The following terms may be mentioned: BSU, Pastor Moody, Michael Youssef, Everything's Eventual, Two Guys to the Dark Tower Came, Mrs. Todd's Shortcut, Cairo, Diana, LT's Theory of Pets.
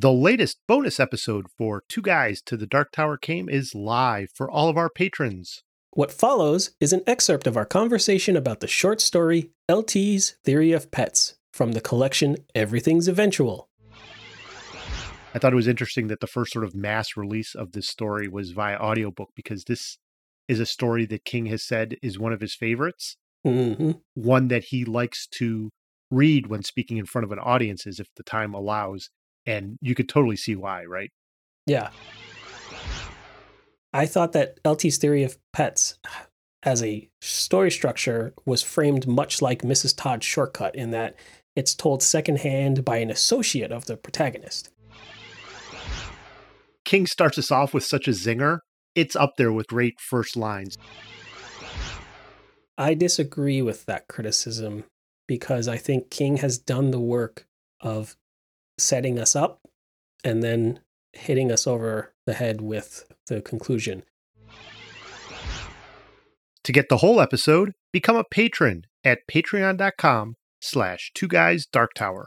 The latest bonus episode for Two Guys to the Dark Tower Came is live for all of our patrons. What follows is an excerpt of our conversation about the short story LT's Theory of Pets from the collection Everything's Eventual. I thought it was interesting that the first sort of mass release of this story was via audiobook, because this is a story that King has said is one of his favorites, mm-hmm. one that he likes to read when speaking in front of an audience if the time allows. And you could totally see why, right? Yeah. I thought that LT's Theory of Pets as a story structure was framed much like Mrs. Todd's Shortcut, in that it's told secondhand by an associate of the protagonist. King starts us off with such a zinger. It's up there with great first lines. I disagree with that criticism, because I think King has done the work of setting us up and then hitting us over the head with the conclusion. To get the whole episode, become a patron at patreon.com/twoguysdarktower.